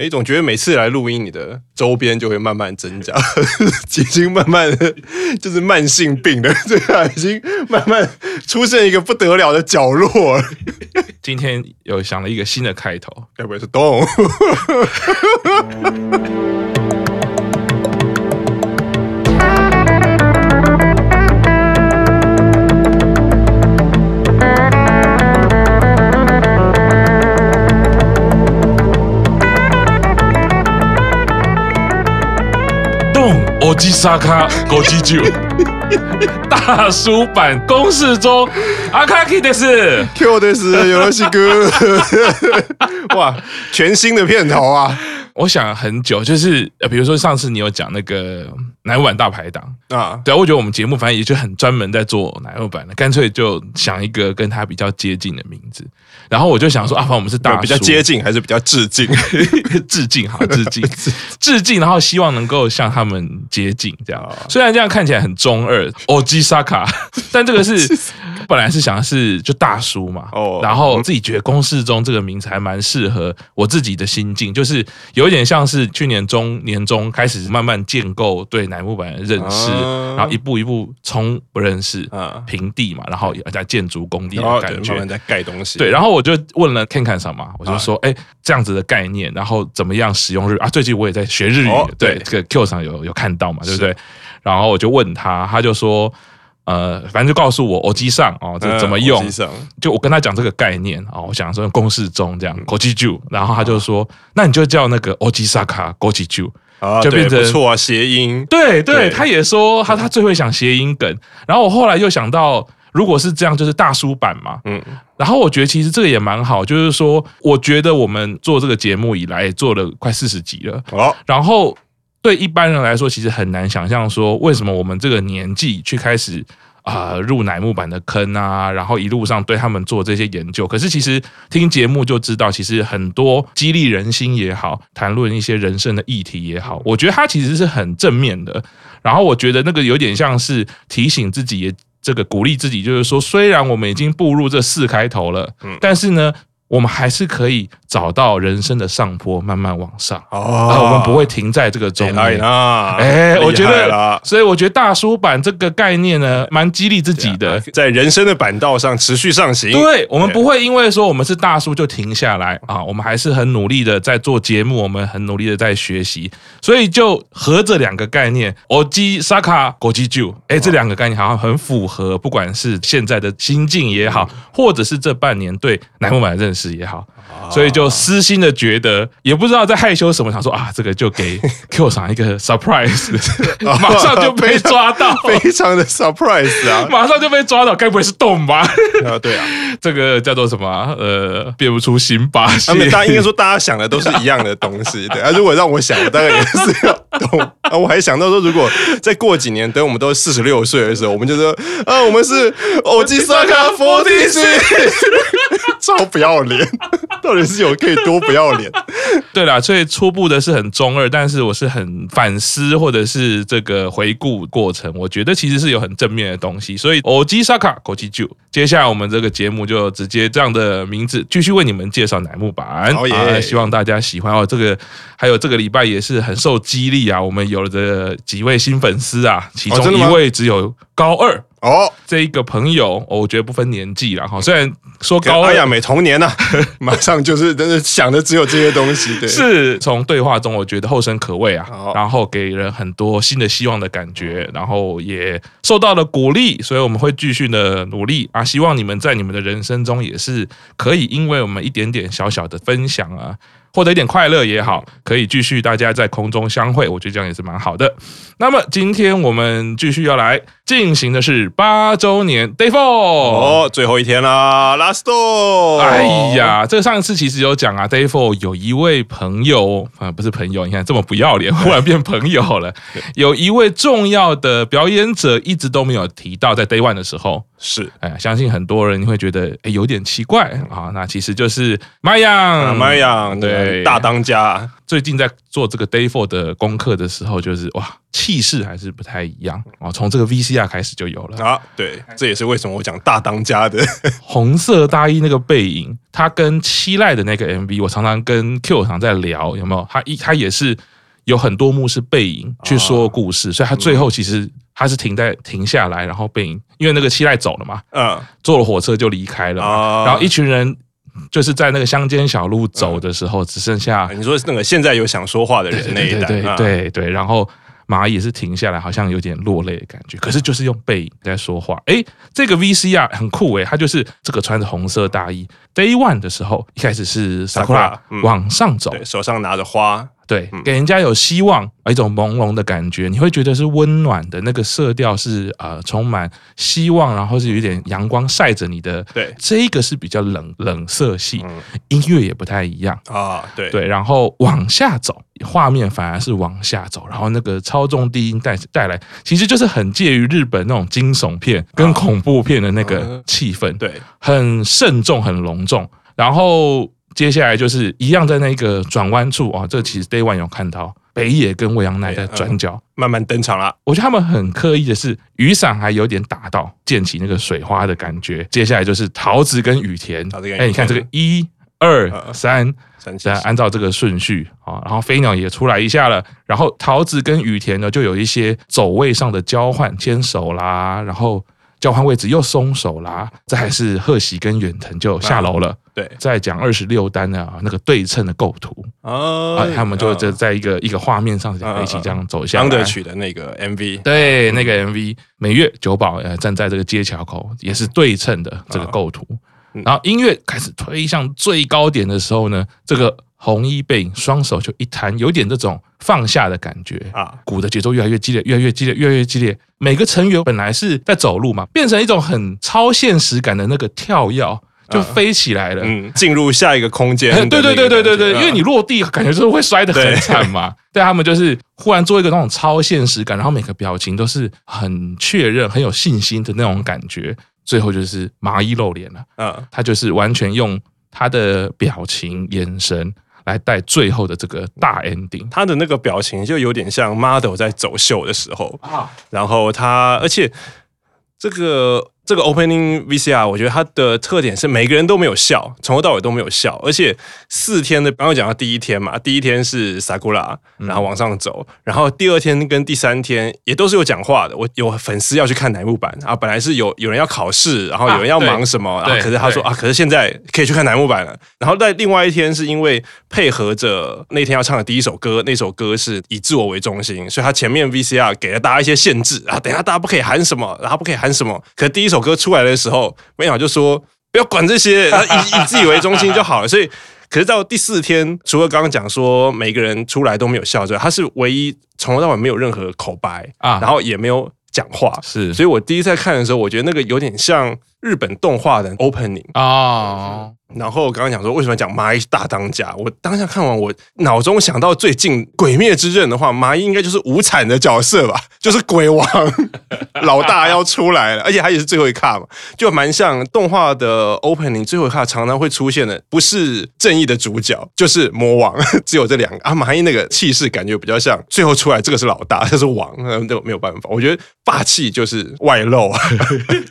哎，总觉得每次来录音，你的周边就会慢慢增加，已经慢慢的就是慢性病了，对啊，已经慢慢出现一个不得了的角落了。今天有想了一个新的开头，该不会是咚？我吉沙卡，我吉酒，大叔版公式中，阿卡基的是 ，Q 的是有了西哥，哇，全新的片头啊！我想很久，就是比如说上次你有讲那个奶油版大排档啊，对啊，我觉得我们节目反正也就很专门在做奶油版的，干脆就想一个跟他比较接近的名字。然后我就想说啊，反正我们是大叔，比较接近还是比较致敬？致敬好，致敬，致敬，然后希望能够向他们接近这样。虽然这样看起来很中二，哦吉萨卡，但这个是本来是想是就大叔嘛，哦，然后自己觉得公式中这个名字还蛮适合我自己的心境，就是有点像是去年年中开始慢慢建构对乃木坂的认识，然后一步一步从不认识平地嘛，然后在建筑工地的感觉，慢慢在盖东西。对，然后我就问了 Kenkan 什么，我就说，哎，这样子的概念，然后怎么样使用日啊？最近我也在学日语，对，这个 Q 上有看到嘛，对不对？然后我就问他，他就说。反正就告诉我，我机上哦，这怎么用？就我跟他讲这个概念啊、哦，我想说公式中这样，国际酒，然后他就说，那你就叫那个欧吉萨卡国际酒。啊，就变成不错啊，谐音。对对，他也说他最会想谐音梗，然后我后来又想到。如果是这样，就是大叔版嘛。嗯，然后我觉得其实这个也蛮好，就是说，我觉得我们做这个节目以来也做了快40集了。哦，然后对一般人来说，其实很难想象说，为什么我们这个年纪去开始入乃木坂的坑啊，然后一路上对他们做这些研究。可是其实听节目就知道，其实很多激励人心也好，谈论一些人生的议题也好，我觉得它其实是很正面的。然后我觉得那个有点像是提醒自己也。这个鼓励自己，就是说，虽然我们已经步入这4开头了，但是呢，我们还是可以找到人生的上坡，慢慢往上。哦，我们不会停在这个中间。哎，我觉得，所以我觉得大叔版这个概念呢，蛮激励自己的，在人生的板道上持续上行。对，我们不会因为说我们是大叔就停下来啊，我们还是很努力的在做节目，我们很努力的在学习，所以就合着两个概念，おじさかごじじゅう，哎，这两个概念好像很符合，不管是现在的心境也好，或者是这半年对乃木坂的认识。也好，所以就私心的觉得，也不知道在害羞什么，想说啊，这个就给 Q 上一个 surprise， 马上就被抓到，非常的 surprise 啊，马上就被抓到，该不会是洞吧？啊，对啊，这个叫做什么？变不出新把戏。大家应该说大家想的都是一样的东西，对啊。如果让我想，我大概也是要洞啊。我还想到说，如果再过几年，等我们都46岁的时候，我们就说啊，我们是欧吉萨卡 46， 超不要脸。到底是有可以多不要脸？对啦，所以初步的是很中二，但是我是很反思或者是这个回顾过程，我觉得其实是有很正面的东西。所以おじさかごじじゅう，接下来我们这个节目就直接这样的名字继续为你们介绍乃木坂，希望大家喜欢哦。这个还有这个礼拜也是很受激励啊，我们有了几位新粉丝啊，其中一位只有高2。哦，这一个朋友，我觉得不分年纪啦哈。虽然说高二，哎呀，美童年呐，马上就是真的想的只有这些东西。对，是从对话中我觉得后生可畏啊，然后给人很多新的希望的感觉，然后也受到了鼓励，所以我们会继续的努力啊。希望你们在你们的人生中也是可以，因为我们一点点小小的分享啊。获得一点快乐也好，可以继续大家在空中相会，我觉得这样也是蛮好的。那么今天我们继续要来进行的是8周年 Day 4， 哦，最后一天啦 ，Last Day。哎呀，这上次其实有讲啊 ，Day 4有一位朋友啊，不是朋友，你看这么不要脸，忽然变朋友了。有一位重要的表演者一直都没有提到，在 Day 1的时候。是，相信很多人会觉得有点奇怪啊，那其实就是Mayan，对，大当家。最近在做这个 Day 4 的功课的时候，就是哇，气势还是不太一样啊。从这个 VCR 开始就有了啊，对，这也是为什么我讲大当家的红色大衣那个背影，他跟七濑的那个 MV， 我常常跟 Q 常在聊，有没有？他也是有很多幕是背影去说故事，所以他最后其实他是停下来，然后背影，因为那个七濑走了嘛，坐了火车就离开了嘛，然后一群人。就是在那个乡间小路走的时候，只剩下你说那个现在有想说话的人那一代，对对 对，然后蚂蚁也是停下来，好像有点落泪的感觉，可是就是用背影在说话。这个 VCR 很酷它就是这个穿着红色大衣 Day 1 的时候，一开始是 Sakura 往上走，对，手上拿着花，对，给人家有希望，一种朦胧的感觉，你会觉得是温暖的，那个色调是充满希望，然后是有一点阳光晒着你的。对，这个是比较冷色系，音乐也不太一样啊。对对，然后往下走，画面反而是往下走，然后那个超重低音带来，其实就是很介于日本那种惊悚片跟恐怖片的那个气氛，对，很慎重，很隆重，然后。接下来就是一样在那个转弯处啊，这其实 Day 1 有看到北野跟未央奈在转角慢慢登场了。我觉得他们很刻意的是雨伞还有点打到溅起那个水花的感觉。接下来就是桃子跟雨田，你看这个1、2、3，按照这个顺序啊，然后飞鸟也出来一下了，然后桃子跟雨田呢就有一些走位上的交换，牵手啦，然后。交换位置又松手啦，这还是贺喜跟远藤就下楼了。对，再讲26单的那个对称的构图他们就在一个画面上一起这样走下来。曲的那个 MV， 对，那个 MV 美月久保站在这个街桥口，也是对称的这个构图。然后音乐开始推向最高点的时候呢，这个红衣背影双手就一摊，有点这种放下的感觉啊，鼓的节奏越来越激烈，越来越激烈，越来越激烈。每个成员本来是在走路嘛，变成一种很超现实感的那个跳跃，就飞起来了，进入下一个空间。对对对对对对，因为你落地感觉就是会摔得很惨嘛。但他们就是忽然做一个那种超现实感，然后每个表情都是很确认、很有信心的那种感觉。最后就是麻衣露脸了，他就是完全用他的表情、眼神。来带最后的这个大 ending， 他的那个表情就有点像 model 在走秀的时候啊。然后他，而且这个 opening VCR， 我觉得它的特点是每个人都没有笑，从头到尾都没有笑。而且4天的，刚刚讲到第一天嘛，第一天是 Sakura， 然后往上走，然后第2天跟第3天也都是有讲话的。我有粉丝要去看乃木坂啊，本来是有人要考试，然后有人要忙什么，然后可是他说啊，可是现在可以去看乃木坂了。然后在另外一天是因为配合着那天要唱的第一首歌，那首歌是以自我为中心，所以他前面 VCR 给了大家一些限制啊，等一下大家不可以喊什么，然后不可以喊什么。可是第一首歌出来的时候，美鸟就说不要管这些，以自己为中心就好了。所以，可是到第4天，除了刚刚讲说每个人出来都没有笑之外，他是唯一从头到尾没有任何口白啊，然后也没有讲话。是，所以我第一次在看的时候，我觉得那个有点像日本动画的 opening 啊。然后刚刚讲说为什么讲麻衣大当家，我当下看完，我脑中想到最近《鬼灭之刃》的话，麻衣应该就是无惨的角色吧，就是鬼王老大要出来了，而且他也是最后一卡嘛，就蛮像动画的 opening 最后一卡常常会出现的，不是正义的主角就是魔王，只有这两个啊。麻衣那个气势感觉比较像最后出来这个是老大，这是王，这没有办法，我觉得霸气就是外露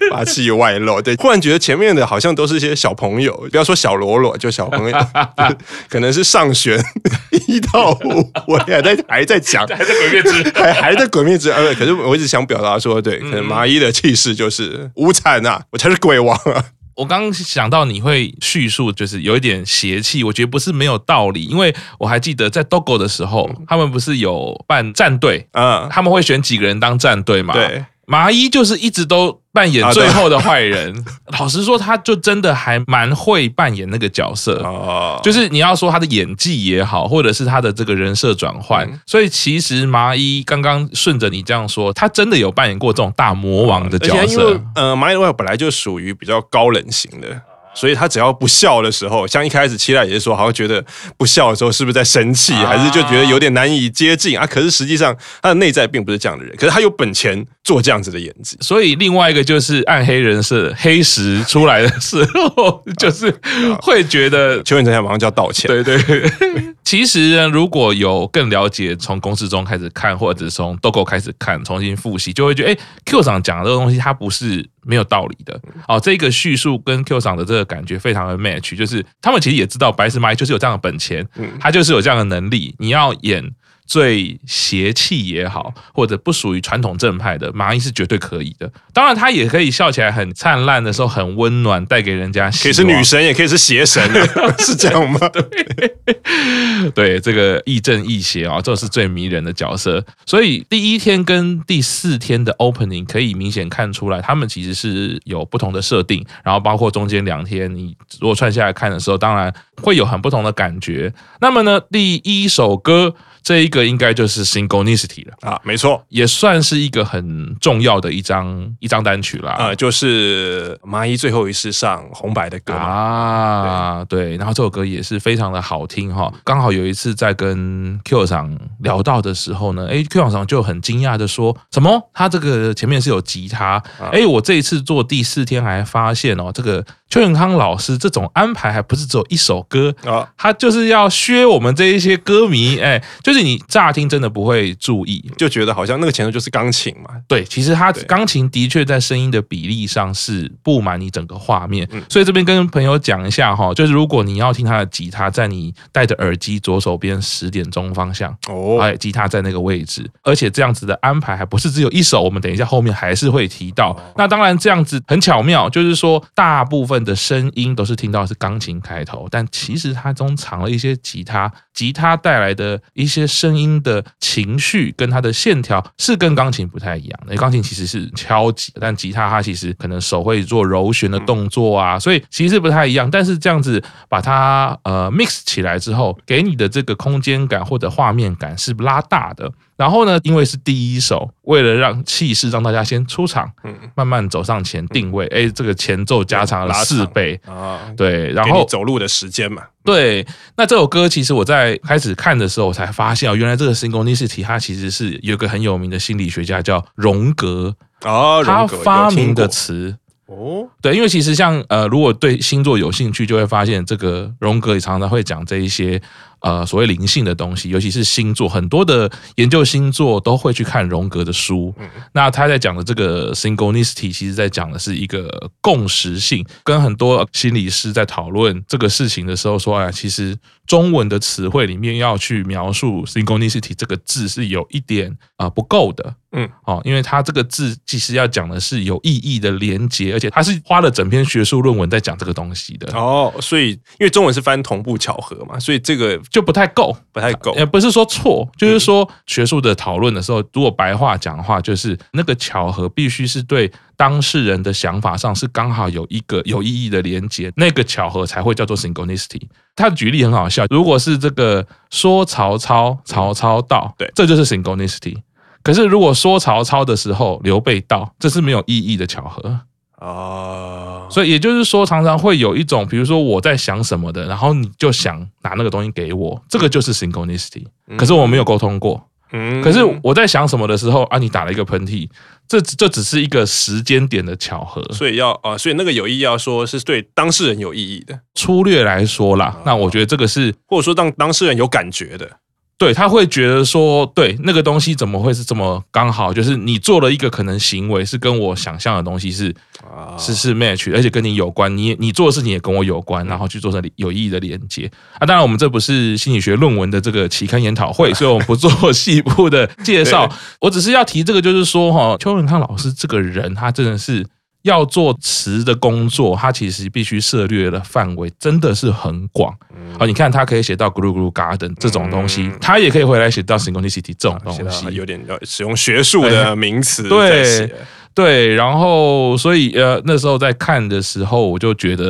霸气外露，对，忽然觉得前面的好像都是一些小朋友，不要说小罗罗，就小朋友可能是上弦1到5，我还在讲，还在鬼灭之，还在鬼灭之，可是我一直想表达说，对，可能麻衣的气势就是无惨啊，我才是鬼王啊。我刚想到你会叙述，就是有一点邪气，我觉得不是没有道理，因为我还记得在 Doggo 的时候，他们不是有办战队，他们会选几个人当战队嘛？对。麻衣就是一直都扮演最后的坏人，老实说他就真的还蛮会扮演那个角色，就是你要说他的演技也好，或者是他的这个人设转换，所以其实麻衣刚刚顺着你这样说，他真的有扮演过这种大魔王的角色。而且因为麻衣的话本来就属于比较高冷型的，所以他只要不笑的时候，像一开始期待也是说，好像觉得不笑的时候是不是在生气，还是就觉得有点难以接近啊？可是实际上他的内在并不是这样的人，可是他有本钱做这样子的演技。所以另外一个就是暗黑人设黑石出来的时候，就是会觉得邱远成马上就要道歉。对对对，其实呢，如果有更了解，从公式中开始看，或者是从 Doggo 开始看，重新复习，就会觉得，Q 长讲的这个东西，它不是没有道理的。哦，这个叙述跟 Q 长的这个感觉非常的 match， 就是他们其实也知道白石麻衣就是有这样的本钱，他就是有这样的能力，你要演最邪气也好，或者不属于传统正派的麻衣是绝对可以的。当然，他也可以笑起来很灿烂的时候，很温暖，带给人家希望。可以是女神，也可以是邪神，是这样吗？对，对，这个亦正亦邪啊，这是最迷人的角色。所以第一天跟第四天的 opening 可以明显看出来，他们其实是有不同的设定，然后包括中间2天，你如果串下来看的时候，当然会有很不同的感觉。那么呢，第一首歌。这一个应该就是 Synchronicity 了啊，没错，也算是一个很重要的一张单曲啦。就是麻衣最后一次上红白的歌啊， 对，然后这首歌也是非常的好听哈。刚好有一次在跟 Q 长聊到的时候呢，Q 长就很惊讶的说什么，他这个前面是有吉他，我这一次做第4天还发现哦，这个邱永康老师这种安排还不是只有一首歌啊，他就是要削我们这一些歌迷，就是。你乍听真的不会注意，就觉得好像那个前奏就是钢琴嘛。对，其实它钢琴的确在声音的比例上是布满你整个画面，所以这边跟朋友讲一下哈，就是如果你要听他的吉他，在你戴着耳机左手边10点钟方向，吉他在那个位置，而且这样子的安排还不是只有一首，我们等一下后面还是会提到。那当然这样子很巧妙，就是说大部分的声音都是听到是钢琴开头，但其实它中藏了一些吉他带来的一些声音的情绪跟它的线条是跟钢琴不太一样的，钢琴其实是敲击，但吉他它其实可能手会做揉旋的动作啊，所以其实不太一样。但是这样子把它mix 起来之后，给你的这个空间感或者画面感是拉大的。然后呢，因为是第一首，为了让气势让大家先出场，慢慢走上前定位，这个前奏加长了4倍啊，对，然后给你走路的时间嘛。对，那这首歌其实我在开始看的时候，我才发现原来这个 Synchronicity 它其实是有一个很有名的心理学家叫荣格啊，他发明的词。哦，对，因为其实像如果对星座有兴趣，就会发现这个荣格也常常会讲这一些所谓灵性的东西，尤其是星座，很多的研究星座都会去看荣格的书。那他在讲的这个 Synchronicity， 其实在讲的是一个共识性，跟很多心理师在讨论这个事情的时候说，其实中文的词汇里面要去描述 Synchronicity 这个字是有一点不够的。因为它这个字其实要讲的是有意义的连结，而且它是花了整篇学术论文在讲这个东西的。所以因为中文是翻同步巧合嘛，所以这个就不太够。不是说错，就是说学术的讨论的时候，如果白话讲的话，就是那个巧合必须是对当事人的想法上是刚好有一个有意义的连结，那个巧合才会叫做 synchronicity。他举例很好笑，如果是这个说曹操，曹操到，对，这就是 synchronicity。可是如果说曹操的时候刘备到，这是没有意义的巧合啊，所以也就是说，常常会有一种，比如说我在想什么的，然后你就想拿那个东西给我，这个就是 synchronicity。可是我没有沟通过，可是我在想什么的时候啊，你打了一个喷嚏，这只是一个时间点的巧合，所以所以那个有意义要说是对当事人有意义的，粗略来说啦，那我觉得这个是或者说让当事人有感觉的。对，他会觉得说，对，那个东西怎么会是这么刚好？就是你做了一个可能行为是跟我想象的东西是 match， 而且跟你有关，你做的事情也跟我有关，然后去做成有意义的连接啊。当然，我们这不是心理学论文的这个期刊研讨会，所以我们不做细部的介绍。我只是要提这个，就是说邱永康老师这个人，他真的是。要做词的工作，它其实必须涉略的范围真的是很广。你看，它可以写到 GuruGuruGarden 这种东西，它也可以回来写到 Synchronicity 这种东西，有点使用学术的名词在写。对，然后所以那时候在看的时候，我就觉得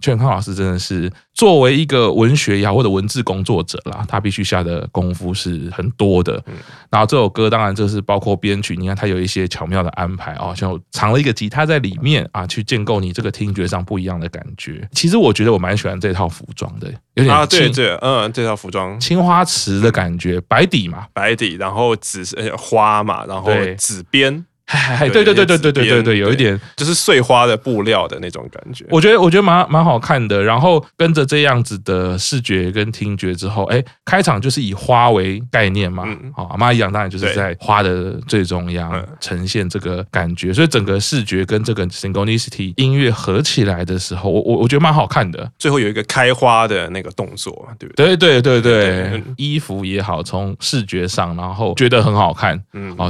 邱永康老师真的是作为一个文学呀或者文字工作者啦，他必须下的功夫是很多的。然后这首歌当然这是包括编曲，你看他有一些巧妙的安排啊，像藏了一个吉他在里面啊，去建构你这个听觉上不一样的感觉。其实我觉得我蛮喜欢这套服装的，有点这套服装青花瓷的感觉，白底嘛，白底，然后紫花嘛，然后紫边。对，有一点就是碎花的布料的那种感觉，我觉得蛮好看的。然后跟着这样子的视觉跟听觉之后，哎，开场就是以花为概念嘛，好，阿妈一样当然就是在花的最中央呈现这个感觉，所以整个视觉跟这个 synchronicity 音乐合起来的时候，我觉得蛮好看的。最后有一个开花的那个动作，对不对？对，衣服也好，从视觉上，然后觉得很好看，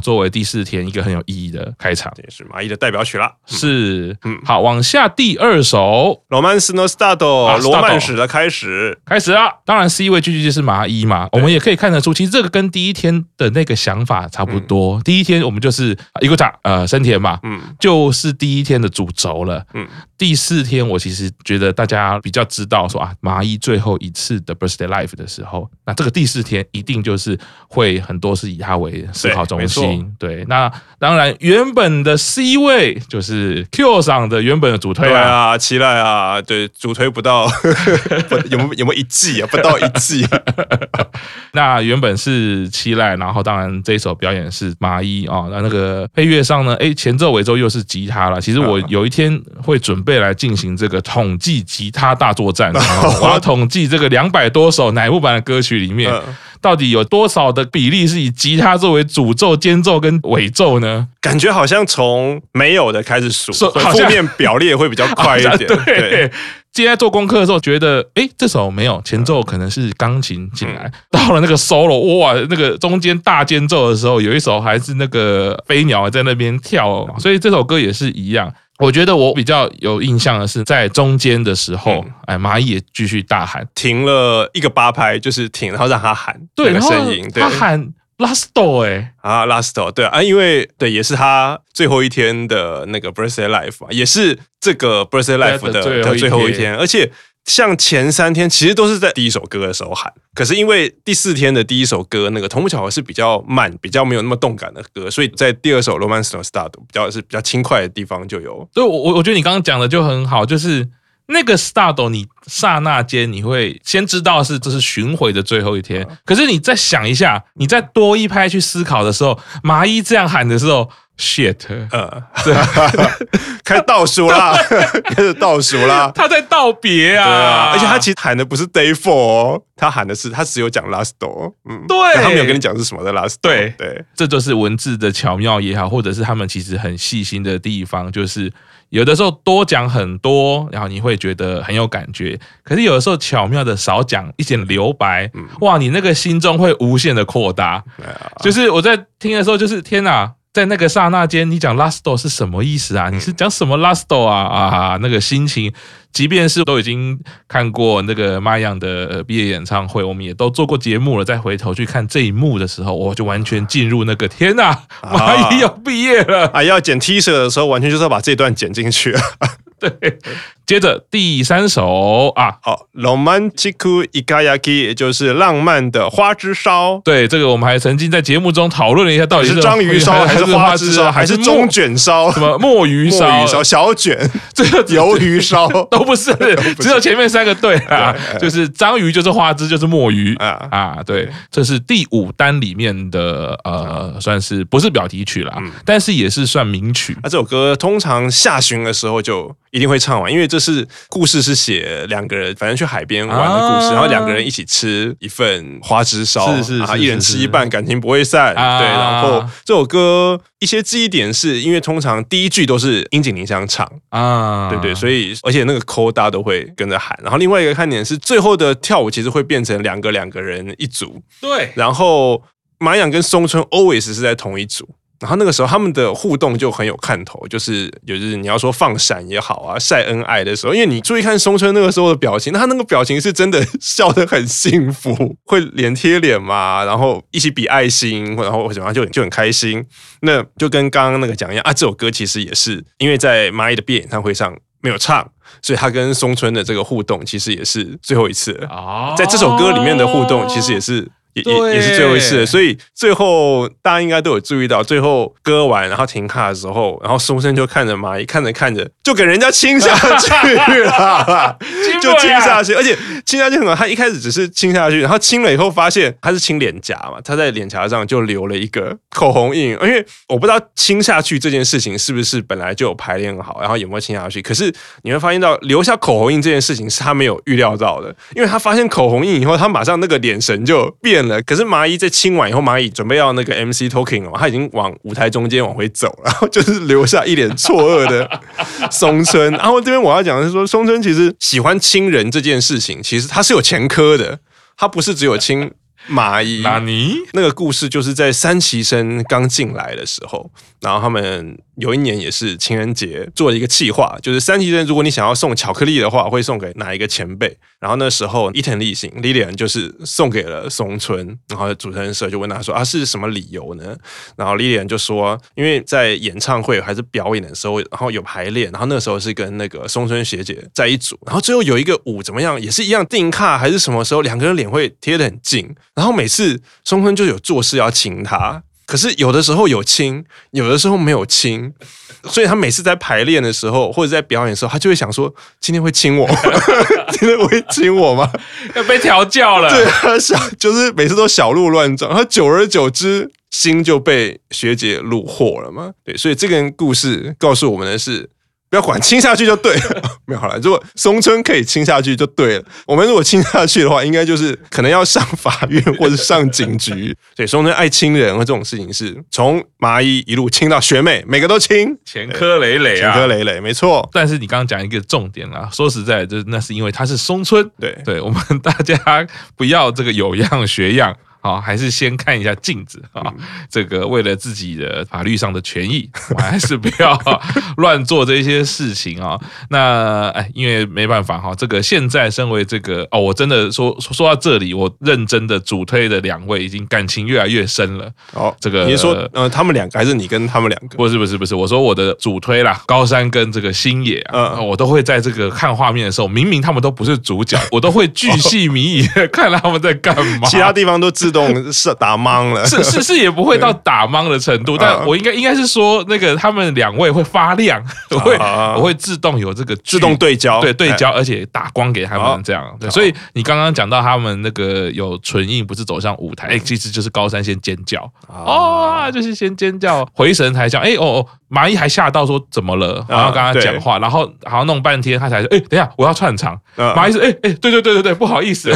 作为第四天一个很有意义的开场，这也是蚂蚁的代表曲啦。是，好，往下第二首 ，Romance no start， 罗曼史的开始啊。当然 ，C 位句是麻衣嘛，我们也可以看得出，其实这个跟第一天的那个想法差不多。第一天我们就是一个塔生田嘛，就是第一天的主轴了。第四天我其实觉得大家比较知道说啊，麻衣最后一次的 birthday live 的时候，那这个第四天一定就是会很多是以它为思考中心。对，那当然。原本的 C 位就是 Q 上的原本的主推啊，对啊，期待啊，对，主推不到有没有一季啊？不到一季。那原本是期待，然后当然这一首表演是麻衣啊，那个配乐上呢，前奏尾奏又是吉他了。其实我有一天会准备来进行这个统计吉他大作战，我要统计这个200多首乃木坂的歌曲里面。到底有多少的比例是以吉他作为主奏、间奏跟尾奏呢？感觉好像从没有的开始数，负面表列会比较快一点。对。今天在做功课的时候，觉得这首没有前奏，可能是钢琴进来。到了那个 solo， 哇，那个中间大间奏的时候，有一首还是那个飞鸟在那边跳，所以这首歌也是一样。我觉得我比较有印象的是，在中间的时候，蚂蚁也继续大喊，停了一个8拍，就是停，然后让他喊，对，那个声音，对，他喊 Lasto， Lasto， 对啊，因为对，也是他最后一天的那个 birthday live 嘛，也是这个 birthday live 的最后一天，而且。像前3天其实都是在第一首歌的时候喊，可是因为第4天的第一首歌那个同步巧合是比较慢，比较没有那么动感的歌，所以在第2首 Romance No Start 比较轻快的地方就有。对，我觉得你刚刚讲的就很好，就是那个 Start 你刹那间你会先知道是这是巡回的最后一天，可是你再想一下，你再多一拍去思考的时候，麻衣这样喊的时候。shit， 开始倒数啦，他在道别啊，而且他其实喊的不是 day four，他喊的是他只有讲 last door， 对，他没有跟你讲是什么的 last door， 对，这就是文字的巧妙也好，或者是他们其实很细心的地方，就是有的时候多讲很多，然后你会觉得很有感觉，可是有的时候巧妙的少讲一点留白，哇，你那个心中会无限的扩大，就是我在听的时候，就是天哪。在那个刹那间，你讲 Lasto 是什么意思啊？你是讲什么 Lasto 啊？那个心情，即便是都已经看过那个妈样的毕业演唱会，我们也都做过节目了，再回头去看这一幕的时候，我就完全进入那个天哪，蚂蚁要毕业了啊！要剪 T 恤的时候，完全就是要把这段剪进去。对，接着第3首啊，好 ，Romantic Ikayaki， 也就是浪漫的花枝烧。对，这个我们还曾经在节目中讨论了一下，到底是章鱼烧还是花枝烧，还是中卷烧，什么墨鱼烧、小卷、这个鱿鱼烧都不是，只有前面3个对啊，就是章鱼就是花枝就是墨鱼啊，对，这是第5单里面的算是不是表题曲啦，但是也是算名曲。那这首歌通常下旬的时候就。一定会唱完，因为这是故事是写2个人反正去海边玩的故事，然后2个人一起吃一份花枝烧，是一人吃一半，感情不会散。对，然后这首歌一些记忆点是因为通常第一句都是樱井绫香唱啊，对，所以而且那个call大家都会跟着喊。然后另外一个看点是最后的跳舞其实会变成2个人一组，对，然后麻养跟松村 always 是在同一组。然后那个时候他们的互动就很有看头，就是你要说放闪也好啊，晒恩爱的时候，因为你注意看松村那个时候的表情，他那个表情是真的笑得很幸福，会脸贴脸嘛，然后一起比爱心，然后什么就很开心。那就跟刚刚那个讲一样啊，这首歌其实也是因为在蚂蚁的毕业演唱会上没有唱，所以他跟松村的这个互动其实也是最后一次了、哦、在这首歌里面的互动其实也是最后一次了，所以最后大家应该都有注意到，最后割完然后停卡的时候，然后松村就看着蚂蚁，看着看着就给人家亲下去了就亲下去，而且亲下去很好，他一开始只是亲下去，然后亲了以后发现他是亲脸颊嘛，他在脸颊上就留了一个口红印，因为我不知道亲下去这件事情是不是本来就有排练好，然后有没有亲下去，可是你会发现到留下口红印这件事情是他没有预料到的，因为他发现口红印以后，他马上那个眼神就变，可是麻衣在亲完以后，麻衣准备要那个 MC talking 了嘛，他已经往舞台中间往回走，然后就是留下一脸错愕的松村。然后这边我要讲的是说，松村其实喜欢亲人这件事情，其实他是有前科的，他不是只有亲麻衣。那个故事就是在三崎生刚进来的时候，然后他们有一年也是情人节做了一个企划，就是三崎生如果你想要送巧克力的话会送给哪一个前辈，然后那时候伊藤利行 Lilian 就是送给了松村，然后主持人社就问他说啊是什么理由呢，然后 Lilian 就说因为在演唱会还是表演的时候，然后有排练，然后那时候是跟那个松村学姐在一组，然后最后有一个舞怎么样也是一样定卡还是什么时候，两个人脸会贴得很近，然后每次松村就有做事要亲他，可是有的时候有亲，有的时候没有亲，所以他每次在排练的时候或者在表演的时候，他就会想说今天会亲我今天会亲我吗？要被调教了。对啊，就是每次都小鹿乱撞，他久而久之心就被学姐虏获了嘛。对，所以这个故事告诉我们的是不要管，亲下去就对了没有好了，如果松村可以亲下去就对了，我们如果亲下去的话应该就是可能要上法院或者上警局所以松村爱亲人这种事情是从麻衣一路亲到学妹，每个都亲，前科累累啊，前科累累没错。但是你刚刚讲一个重点啦，说实在就是那是因为他是松村，对，我们大家不要这个有样学样，还是先看一下镜子啊！这个为了自己的法律上的权益，我还是不要乱做这些事情啊。那因为没办法哈，这个现在身为这个我真的说到这里，我认真的主推的两位已经感情越来越深了。哦，这个你说他们两个还是你跟他们两个？不是，我说我的主推啦，高山跟这个星野啊，我都会在这个看画面的时候，明明他们都不是主角，我都会巨细靡遗的看他们在干嘛，其他地方都自动是打懵了，是也不会到打懵的程度，但我应该是说那个他们两位会发亮，我会自动有这个自动对焦，对焦，而且打光给他们这样。对，所以你刚刚讲到他们那个有唇印不是走上舞台，其实就是高山先尖叫就是先尖叫回神才讲麻衣还吓到说怎么了，然后跟他讲话，然后好像弄半天他才说等一下我要串场，麻衣说对，不好意思，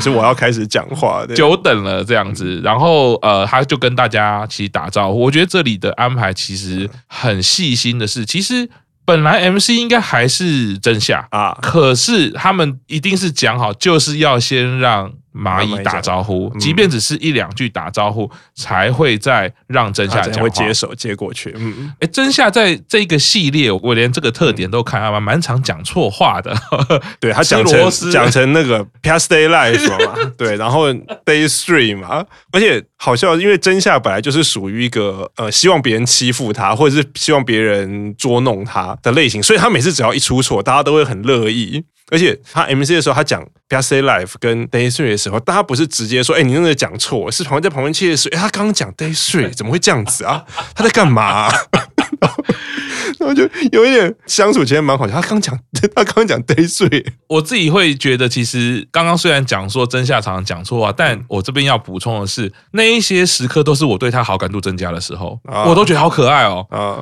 是我要开始讲话，久等了这样子，然后他就跟大家其实打招呼。我觉得这里的安排其实很细心的是，其实本来 MC 应该还是真夏啊，可是他们一定是讲好，就是要先让麻衣打招呼，即便只是一两句打招呼，才会再让真夏讲话，会接手接过去。真夏在这个系列，我连这个特点都看到，蛮常讲错话的。对，他讲成那个 BirthdayLive 嘛，对，然后 Day 3 嘛，而且好笑，因为真夏本来就是属于一个希望别人欺负他，或者是希望别人捉弄他的类型，所以他每次只要一出错，大家都会很乐意。而且他 MC 的时候，他讲 BirthdayLive 跟 Day 3 的时候，大家不是直接说你那个讲错，是在旁边窃窃私语，他刚刚讲 Day 3 怎么会这样子啊，他在干嘛啊然后就有一点相处其实蛮好笑，他刚讲 Day 3。 我自己会觉得其实刚刚虽然讲说真夏常讲错话，但我这边要补充的是，那一些时刻都是我对他好感度增加的时候，我都觉得好可爱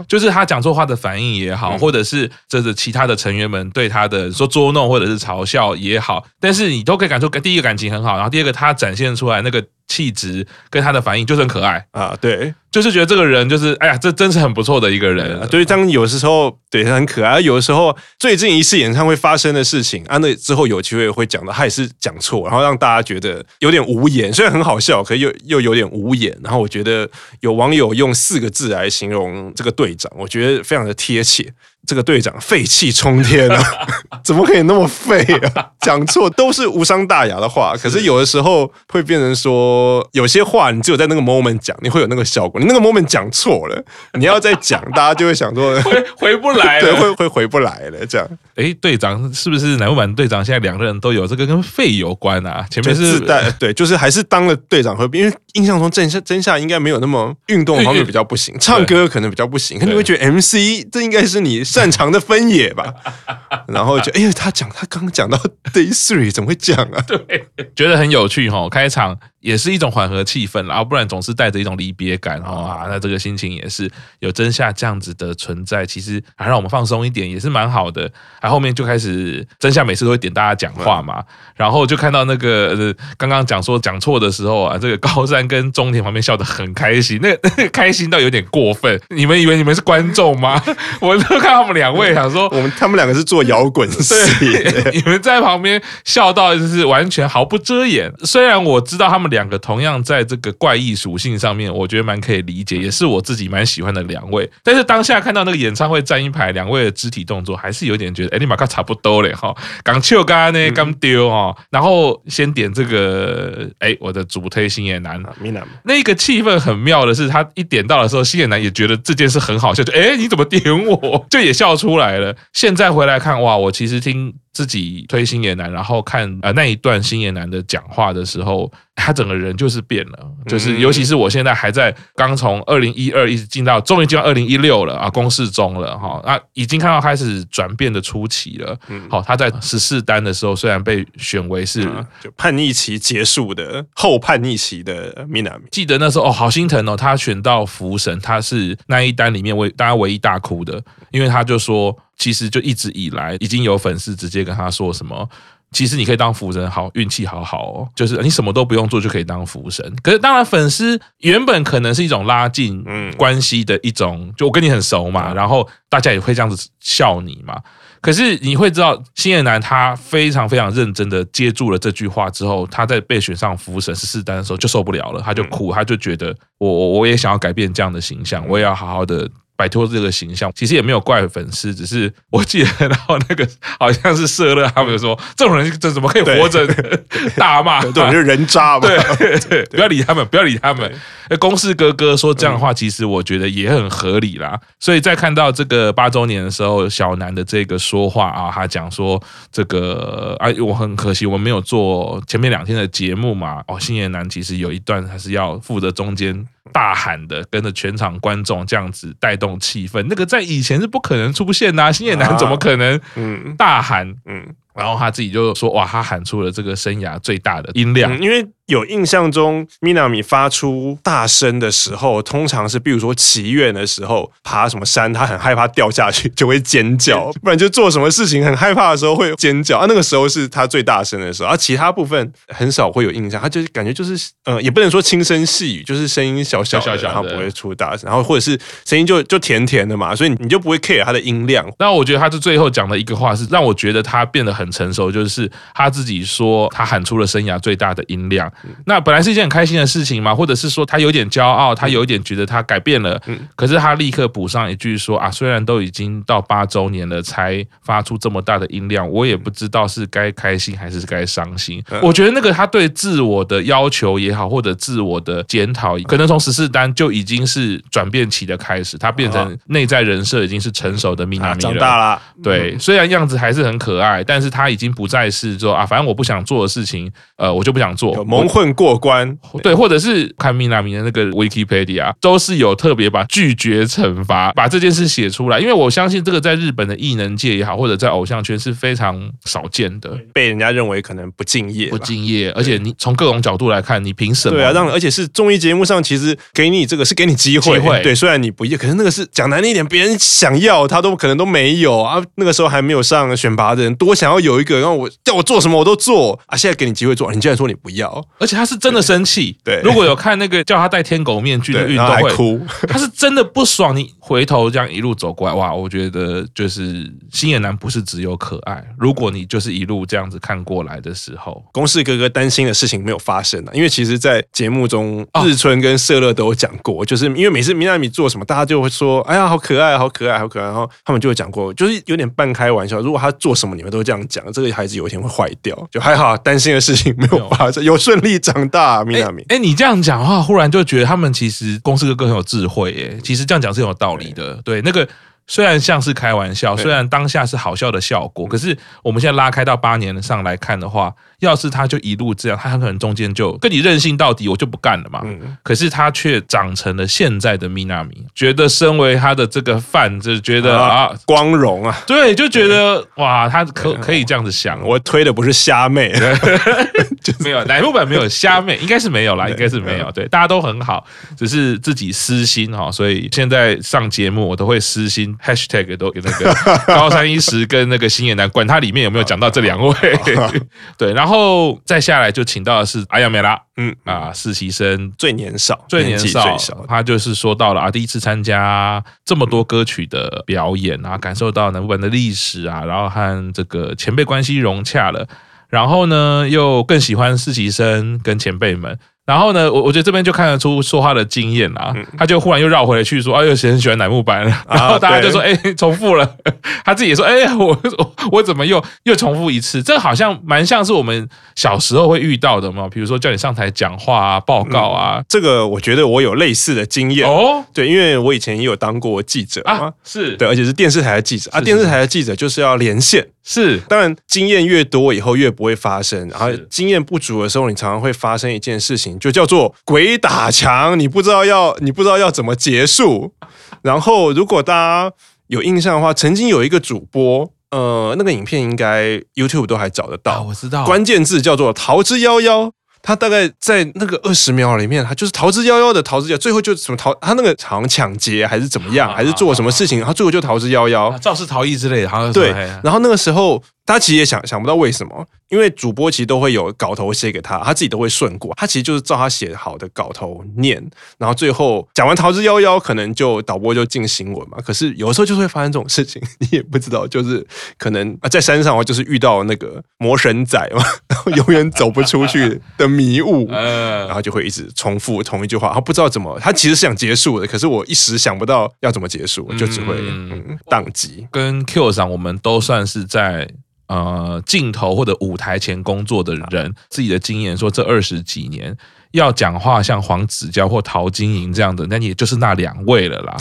就是他讲错话的反应也好，或者是这其他的成员们对他的说捉弄或者是嘲笑也好，但是你都可以感受第一个感情很好，然后第二个他展现出来那个气质跟他的反应就是很可爱啊，对，就是觉得这个人就是这真是很不错的一个人。对，当有时候对他很可爱，有时候最近一次演唱会发生的事情那之后有机会会讲到，他也是讲错，然后让大家觉得有点无言，虽然很好笑，可是又有点无言。然后我觉得有网友用4个字来形容这个队长，我觉得非常的贴切，这个队长废气冲天啊怎么可以那么废啊，讲错都是无伤大雅的话，可是有的时候会变成说有些话你只有在那个 moment 讲你会有那个效果，你那个 moment 讲错了你要再讲大家就会想说回不来了对，会回不来了这样。哎，队长是不是乃木坂队长现在两个人都有这个跟废有关啊，前面是对，就是还是当了队长会，因为印象中真夏应该没有那么运动方面比较不行，唱歌可能比较不行，可你会觉得 MC 这应该是你擅长的分野吧然后就哎呀，他刚刚讲到 Day 3 怎么会讲啊，对，觉得很有趣齁，开场也是一种缓和气氛啦，不然总是带着一种离别感齁啊，那这个心情也是有真夏这样子的存在，其实还让我们放松一点也是蛮好的啊。后面就开始真夏每次都会点大家讲话嘛，然后就看到那个刚刚讲错的时候啊，这个高山跟中田旁边笑得很开心，那个开心到有点过分，你们以为你们是观众吗？我都看他们两位想说他们两个是做摇滚戏，你们在旁边笑到就是完全毫不遮掩。虽然我知道他们两个同样在这个怪异属性上面我觉得蛮可以理解，也是我自己蛮喜欢的两位，但是当下看到那个演唱会站一排两位的肢体动作还是有点觉得你马卡差不多了刚笑刚呢刚丢哦。然后先点这个我的主推星野男，那个气氛很妙的是他一点到的时候星野男也觉得这件事很好笑，就你怎么点我就也笑出来了。现在回来看哇，我其实听自己推星野男，然后看那一段星野男的讲话的时候，他整个人就是变了，就是尤其是我现在还在刚从2012一直进到终于进到2016了啊，公示中了哈，那已经看到开始转变的初期了。好，他在14单的时候虽然被选为是就叛逆期结束的后叛逆期的Minami，记得那时候好心疼哦，他选到福神，他是那一单里面大家唯一大哭的，因为他就说。其实就一直以来已经有粉丝直接跟他说什么其实你可以当福神，好运气好好哦，就是你什么都不用做就可以当福神。可是当然粉丝原本可能是一种拉近关系的一种，就我跟你很熟嘛，然后大家也会这样子笑你嘛。可是你会知道星野男他非常非常认真的接住了这句话之后，他在被选上福神14单的时候就受不了了，他就哭，他就觉得我也想要改变这样的形象，我也要好好的摆脱这个形象。其实也没有怪粉丝，只是我记得然后那个好像是社乐他们就说这种人这怎么可以活着大骂，这种就是人渣嘛，对，不要理他们不要理他们。公司哥哥说这样的话其实我觉得也很合理啦，所以在看到这个8周年的时候小南的这个说话啊，他讲说这个我很可惜我没有做前面2天的节目嘛，星野男其实有一段他是要负责中间大喊的跟着全场观众这样子带动气氛，那个在以前是不可能出现的星野男怎么可能大喊然后他自己就说哇，他喊出了这个生涯最大的音量，因为有印象中 Minami 发出大声的时候通常是比如说祈愿的时候爬什么山他很害怕掉下去就会尖叫，不然就做什么事情很害怕的时候会尖叫那个时候是他最大声的时候其他部分很少会有印象，他就感觉就是也不能说轻声细语，就是声音小小的然后不会出大声，然后或者是声音就甜甜的嘛，所以你就不会 care 他的音量。那我觉得他就最后讲的一个话是让我觉得他变得很成熟，就是他自己说他喊出了生涯最大的音量，那本来是一件很开心的事情嘛，或者是说他有点骄傲，他有点觉得他改变了可是他立刻补上一句说虽然都已经到8周年了才发出这么大的音量，我也不知道是该开心还是该伤心我觉得那个他对自我的要求也好，或者自我的检讨，可能从14单就已经是转变期的开始，他变成内在人设已经是成熟的Minami了，长大了，对，虽然样子还是很可爱，但是他已经不再是说反正我不想做的事情我就不想做，蒙混过关。对，或者是看Minami的那个 Wikipedia 都是有特别把拒绝惩罚把这件事写出来，因为我相信这个在日本的艺能界也好，或者在偶像圈是非常少见的，被人家认为可能不敬业而且你从各种角度来看你凭什么，对啊，而且是综艺节目上其实给你这个是给你机会，对，虽然你不要，可是那个是讲难一点别人想要他都可能都没有那个时候还没有上选拔的人多想要有一个，然后我叫我做什么我都做现在给你机会做你竟然说你不要，而且他是真的生气，对，如果有看那个叫他戴天狗面具的运动会，他是真的不爽，你回头这样一路走过来，哇，我觉得就是星野男不是只有可爱。如果你就是一路这样子看过来的时候，公式哥哥担心的事情没有发生、啊、因为其实在节目中日春跟社乐都有讲过、哦、就是因为每次米娜米做什么大家就会说哎呀好可爱好可爱好可爱，然后他们就会讲过，就是有点半开玩笑，如果他做什么你们都这样讲，这个孩子有一天会坏掉，就还好担心的事情没有发生，有顺利长大、啊、米娜米。哎、欸欸，你这样讲的话忽然就觉得他们其实公式哥哥很有智慧耶，其实这样讲是很有道理的。 对， 對，那个虽然像是开玩笑，虽然当下是好笑的效果，可是我们现在拉开到8年上来看的话，要是他就一路这样，他很可能中间就跟你任性到底，我就不干了嘛、嗯、可是他却长成了现在的米娜米，觉得身为他的这个范，就觉得啊光荣啊，对，就觉得哇他可以这样子想。我推的不是虾妹就是没有乃木坂没有虾妹，应该是没有啦，应该是没有，对，大家都很好，只是自己私心、哦、所以现在上节目我都会私心#都给那个高山一石跟那个星野男，管他里面有没有讲到这两位对，然后再下来就请到的是阿亚美拉，嗯啊，实习生最年少，他就是说到了啊，第一次参加这么多歌曲的表演啊，感受到乃木坂的历史啊，然后和这个前辈关系融洽了，然后呢又更喜欢实习生跟前辈们。然后呢，我觉得这边就看得出说他的经验啦、嗯，他就忽然又绕回去说，哎呦，谁很喜欢乃木坂了、啊？然后大家就说，哎、欸，重复了。他自己也说，哎、欸，我怎么又重复一次？这好像蛮像是我们小时候会遇到的嘛，比如说叫你上台讲话啊、报告啊。嗯、这个我觉得我有类似的经验哦。对，因为我以前也有当过记者啊，是对，而且是电视台的记者啊，电视台的记者就是要连线。是，当然经验越多以后越不会发生，然后经验不足的时候，你常常会发生一件事情，就叫做鬼打墙，你不知道要怎么结束。然后如果大家有印象的话，曾经有一个主播，那个影片应该 YouTube 都还找得到，啊、我知道，关键字叫做逃之夭夭。他大概在那个20秒里面，他就是逃之夭夭的逃之夭，最后就什么逃，他那个好像抢劫还是怎么样，还是做什么事情，他最后就逃之夭夭，肇事逃逸之类的，好像对。然后那个时候，他其实也想不到为什么，因为主播其实都会有稿头写给他，他自己都会顺过，他其实就是照他写好的稿头念，然后最后讲完逃之夭夭，可能就导播就进新闻嘛。可是有时候就是会发生这种事情，你也不知道，就是可能在山上就是遇到那个魔神仔嘛，然后永远走不出去的迷雾，然后就会一直重复同一句话，他不知道怎么，他其实是想结束的，可是我一时想不到要怎么结束，就只会宕机。跟 Q 上我们都算是在。镜头或者舞台前工作的人，自己的经验说，这20几年要讲话像黄子佼或陶晶莹这样的，那也就是那2位了啦。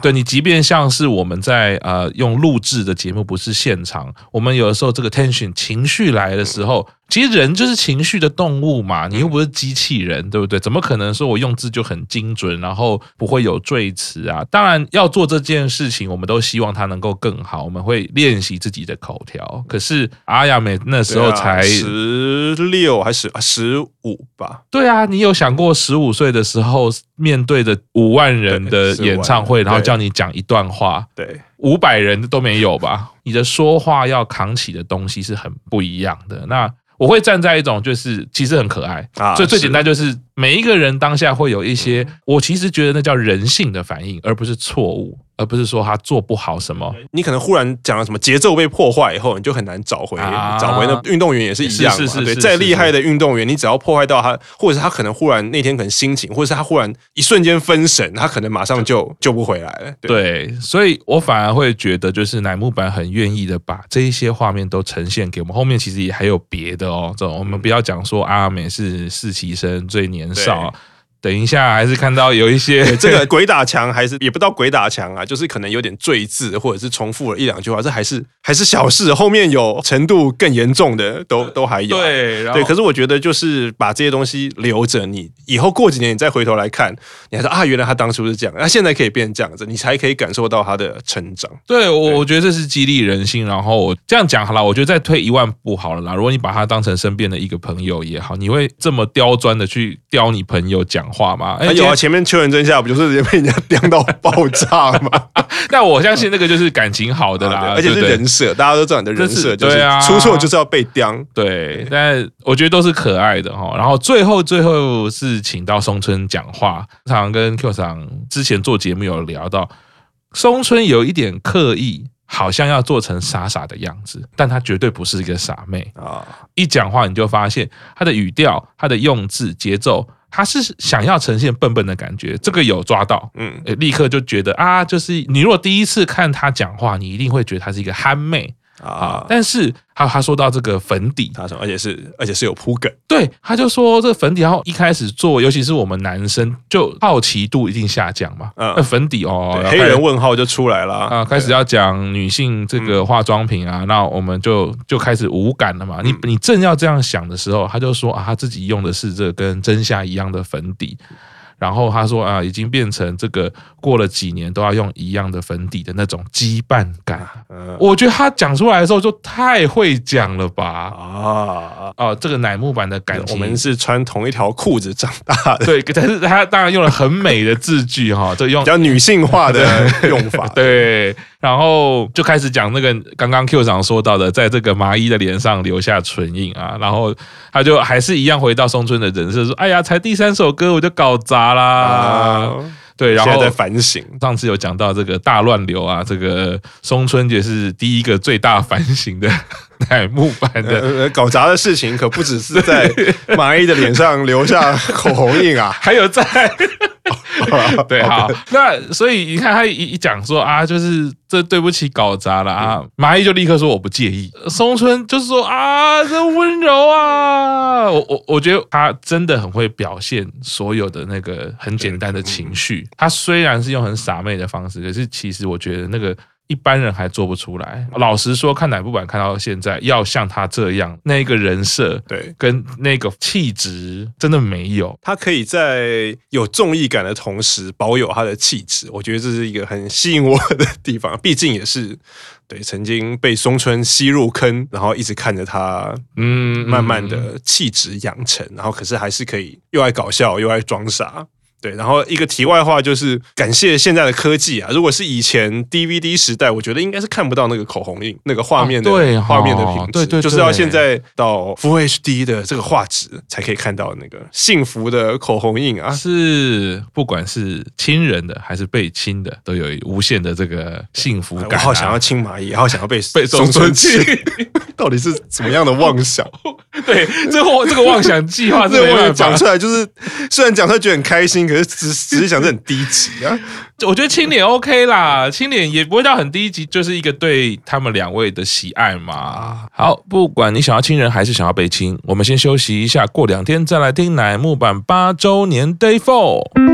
对，你即便像是我们在用录制的节目，不是现场，我们有的时候这个 tension 情绪来的时候，其实人就是情绪的动物嘛，你又不是机器人，对不对？怎么可能说我用字就很精准，然后不会有赘词啊？当然要做这件事情，我们都希望它能够更好，我们会练习自己的口条。可是阿亚美那时候才16还是15吧？对啊，你有想过15岁的时候面对着5万人的演唱会，然后叫你讲一段话？对。500人都没有吧？你的说话要扛起的东西是很不一样的。那我会站在一种就是其实很可爱，所以最简单就是每一个人当下会有一些，我其实觉得那叫人性的反应，而不是错误，而不是说他做不好什么。你可能忽然讲了什么节奏被破坏以后，你就很难找回那运动员也是一样嘛，对，再厉害的运动员，你只要破坏到他，或者是他可能忽然那天可能心情，或者是他忽然一瞬间分神，他可能马上就救不回来了。对，所以我反而会觉得就是乃木坂很愿意的把这一些画面都呈现给我们。后面其实也还有别的哦，这种我们不要讲说阿美是实习生最年少。等一下，还是看到有一些这个鬼打墙，还是也不到鬼打墙啊，就是可能有点赘字，或者是重复了1两句话，这还是小事，后面有程度更严重的都还有。对，对，可是我觉得就是把这些东西留着，你以后过几年你再回头来看，你还说啊，原来他当初是这样，那现在可以变成这样子，你才可以感受到他的成长。对，我觉得这是激励人心。然后我这样讲好了，我觉得再退1万步好了啦。如果你把他当成身边的一个朋友也好，你会这么刁钻的去刁你朋友讲话嘛？哎，有啊，前面秋元真夏不就是也被人家刁到爆炸吗？但我相信那个就是感情好的啦，而且是人设，大家都知道你的人设就是出错就是要被刁。对，但我觉得都是可爱的哈。然后最后是请到松村讲话，常常跟 Q 桑之前做节目有聊到。松村有一点刻意，好像要做成傻傻的样子，但她绝对不是一个傻妹啊！一讲话你就发现她的语调、她的用字、节奏，她是想要呈现笨笨的感觉，这个有抓到，立刻就觉得啊，就是你如果第一次看她讲话，你一定会觉得她是一个憨妹。啊！但是他说到这个粉底，他说而且是有铺梗，对，他就说这粉底，然后一开始做，尤其是我们男生，就好奇度一定下降嘛。粉底哦，黑人问号就出来了啊！开始要讲女性这个化妆品啊，那我们就开始无感了嘛。你正要这样想的时候，他就说啊，他自己用的是这跟真夏一样的粉底。然后他说啊，已经变成这个过了几年都要用一样的粉底的那种羁绊感。我觉得他讲出来的时候就太会讲了吧！这个乃木坂的感情，我们是穿同一条裤子长大的，对。但是他当然用了很美的字句哈，就用比较女性化的用法，对。然后就开始讲那个刚刚 Q 长说到的，在这个麻衣的脸上留下唇印啊，然后他就还是一样回到松村的人设，说：“哎呀，才第3首歌我就搞砸啦。对，然后现在在反省。上次有讲到这个大乱流啊，这个松村也是第一个最大反省的乃木坂的搞砸的事情，可不只是在麻衣的脸上留下口红印啊，还有在对，好，那所以你看他一讲说啊，就是这对不起搞砸了啊，麻衣就立刻说我不介意，松村就是说啊，这温柔啊，我觉得他真的很会表现所有的那个很简单的情绪，他虽然是用很傻妹的方式，可是其实我觉得那个一般人还做不出来。老实说，看乃木坂看到现在，要像他这样那个人设，对，跟那个气质，真的没有。他可以在有综艺感的同时，保有他的气质，我觉得这是一个很吸引我的地方。毕竟也是对曾经被松村吸入坑，然后一直看着他，慢慢的气质养成，然后可是还是可以又爱搞笑又爱装傻。对，然后一个题外话就是感谢现在的科技啊！如果是以前 DVD 时代，我觉得应该是看不到那个口红印、那个画面的、画面的品质，对，就是要现在到 Full HD 的这个画质才可以看到那个幸福的口红印啊！是，不管是亲人的还是被亲的，都有无限的这个幸福感、啊。我好想要亲麻衣，好想要被松村亲，到底是怎么样的妄想？对，这个妄想计划，这个讲出来就是，虽然讲出来觉得很开心。可是只是想是很低级啊，我觉得清脸 OK 啦，清脸也不会到很低级，就是一个对他们两位的喜爱嘛。好，不管你想要亲人还是想要被亲，我们先休息一下，过2天再来听乃木坂8周年Day 4。